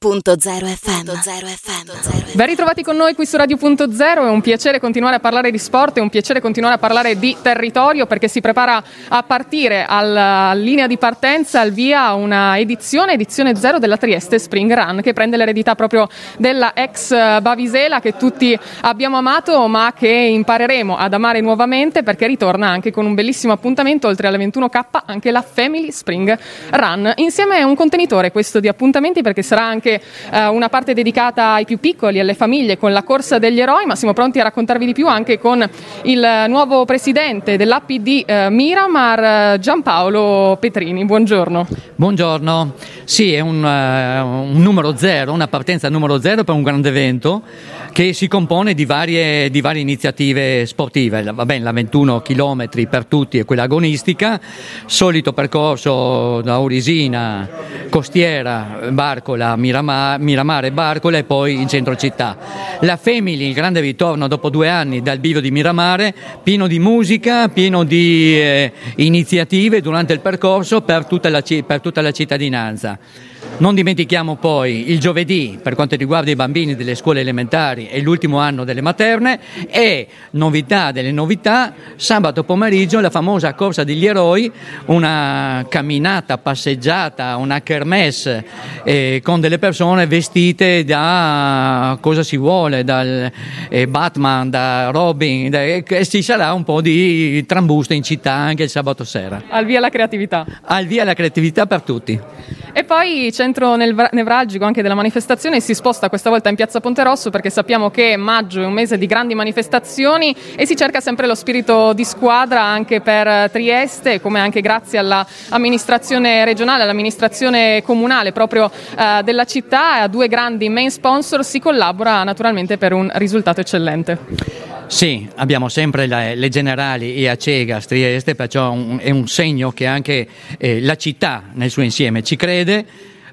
Punto Zero FM. Ben ritrovati con noi qui su Radio Punto Zero. È un piacere continuare a parlare di sport, è un piacere continuare a parlare di territorio, perché si prepara a partire alla linea di partenza, al via, una edizione zero della Trieste Spring Run, che prende l'eredità proprio della ex Bavisela, che tutti abbiamo amato ma che impareremo ad amare nuovamente, perché ritorna anche con un bellissimo appuntamento, oltre alle 21K anche la Family Spring Run. Insieme è un contenitore questo di appuntamenti, perché sarà anche una parte dedicata ai più piccoli, alle famiglie, con la Corsa degli Eroi, ma siamo pronti a raccontarvi di più anche con il nuovo presidente dell'APD Miramar, Giampaolo Petrini. Buongiorno. Sì, è un numero zero, una partenza numero zero per un grande evento che si compone di varie iniziative sportive. Va bene, la 21 chilometri per tutti è quella agonistica, solito percorso da Aurisina, Costiera, Barcola, Miramare, Barcola e poi in centro città. La Family, il grande ritorno dopo 2 anni dal bivio di Miramare, pieno di musica, pieno di iniziative durante il percorso per tutta la cittadinanza. Non dimentichiamo poi il giovedì per quanto riguarda i bambini delle scuole elementari e l'ultimo anno delle materne, e novità delle novità, sabato pomeriggio la famosa Corsa degli Eroi, una camminata, passeggiata, una kermesse con delle persone vestite da cosa si vuole, dal Batman, da Robin, ci sarà un po' di trambusto in città anche il sabato sera. Al via la creatività per tutti. E poi centro nevralgico anche della manifestazione si sposta questa volta in Piazza Ponterosso, perché sappiamo che maggio è un mese di grandi manifestazioni e si cerca sempre lo spirito di squadra anche per Trieste, come anche grazie all'amministrazione regionale, all'amministrazione comunale proprio della città, e a 2 grandi main sponsor si collabora naturalmente per un risultato eccellente. Sì, abbiamo sempre le generali e a Cegas Trieste, perciò è un segno che anche la città nel suo insieme ci crede.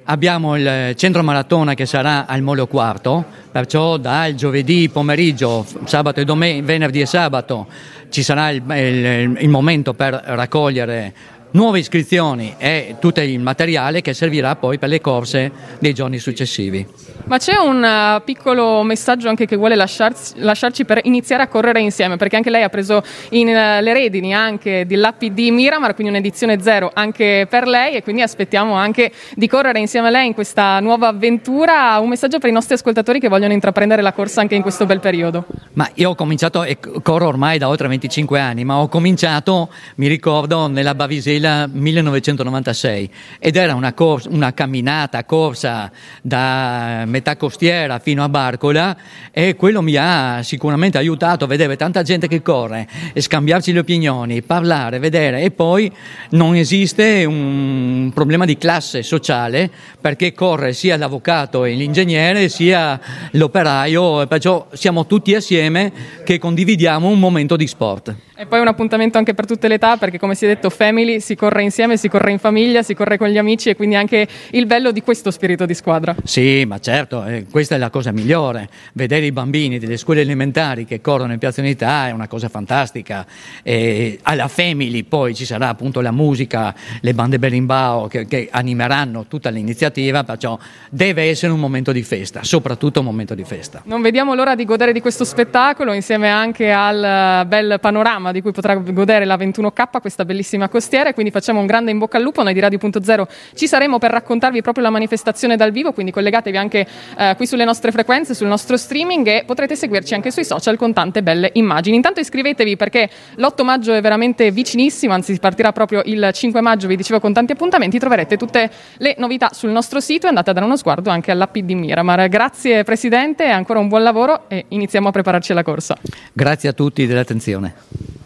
Abbiamo il centro maratona che sarà al Molo IV, perciò dal giovedì pomeriggio, sabato e venerdì e sabato ci sarà il momento per raccogliere nuove iscrizioni e tutto il materiale che servirà poi per le corse dei giorni successivi. Ma c'è un piccolo messaggio anche che vuole lasciarci per iniziare a correre insieme, perché anche lei ha preso le redini anche dell'APD Miramar, quindi un'edizione zero anche per lei, e quindi aspettiamo anche di correre insieme a lei in questa nuova avventura. Un messaggio per i nostri ascoltatori che vogliono intraprendere la corsa anche in questo bel periodo. Ma io ho cominciato e corro ormai da oltre 25 anni, ma ho cominciato, mi ricordo, nella Bavisela 1996, ed era una camminata, corsa da metà Costiera fino a Barcola, e quello mi ha sicuramente aiutato a vedere tanta gente che corre e scambiarci le opinioni, parlare, vedere, e poi non esiste un problema di classe sociale, perché corre sia l'avvocato e l'ingegnere sia l'operaio, perciò siamo tutti assieme che condividiamo un momento di sport. E poi un appuntamento anche per tutte le età, perché come si è detto Family, si corre insieme, si corre in famiglia, si corre con gli amici, e quindi anche il bello di questo spirito di squadra. Sì, ma certo, questa è la cosa migliore, vedere i bambini delle scuole elementari che corrono in Piazza Unità è una cosa fantastica. E alla Family poi ci sarà appunto la musica, le bande berimbau che animeranno tutta l'iniziativa, perciò deve essere un momento di festa, soprattutto un momento di festa. Non vediamo l'ora di godere di questo spettacolo insieme anche al bel panorama di cui potrà godere la 21K, questa bellissima costiera, e quindi facciamo un grande in bocca al lupo. Noi di Radio Punto Zero ci saremo per raccontarvi proprio la manifestazione dal vivo, quindi collegatevi anche qui sulle nostre frequenze, sul nostro streaming, e potrete seguirci anche sui social con tante belle immagini. Intanto iscrivetevi, perché l'8 maggio è veramente vicinissimo, anzi partirà proprio il 5 maggio, vi dicevo, con tanti appuntamenti. Troverete tutte le novità sul nostro sito e andate a dare uno sguardo anche all'APD Miramar. Grazie Presidente, ancora un buon lavoro e iniziamo a prepararci alla corsa. Grazie a tutti dell'attenzione.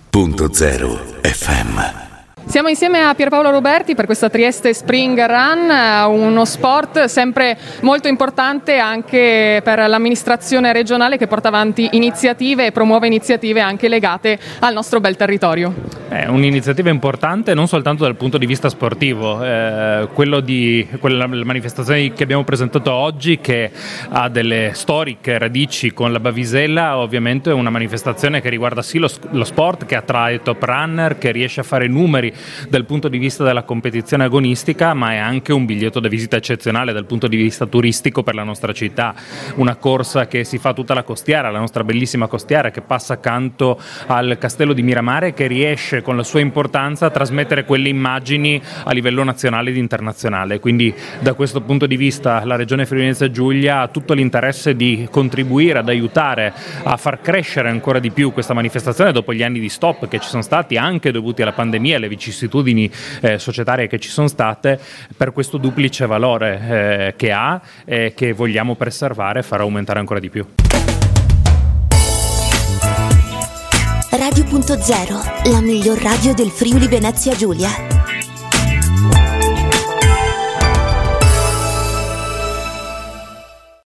Punto Zero FM. Siamo insieme a Pierpaolo Roberti per questa Trieste Spring Run, uno sport sempre molto importante anche per l'amministrazione regionale, che porta avanti iniziative e promuove iniziative anche legate al nostro bel territorio. È un'iniziativa importante non soltanto dal punto di vista sportivo, quella manifestazione che abbiamo presentato oggi, che ha delle storiche radici con la Bavisela, ovviamente è una manifestazione che riguarda sì lo sport, che attrae top runner, che riesce a fare numeri dal punto di vista della competizione agonistica, ma è anche un biglietto da visita eccezionale dal punto di vista turistico per la nostra città. Una corsa che si fa tutta la costiera, la nostra bellissima costiera, che passa accanto al Castello di Miramare, che riesce con la sua importanza a trasmettere quelle immagini a livello nazionale ed internazionale. Quindi da questo punto di vista la Regione Friuli Venezia Giulia ha tutto l'interesse di contribuire, ad aiutare a far crescere ancora di più questa manifestazione dopo gli anni di stop che ci sono stati, anche dovuti alla pandemia e alle vicissitudini societarie che ci sono state, per questo duplice valore che ha e che vogliamo preservare e far aumentare ancora di più. Radio Punto Zero, la miglior radio del Friuli Venezia Giulia.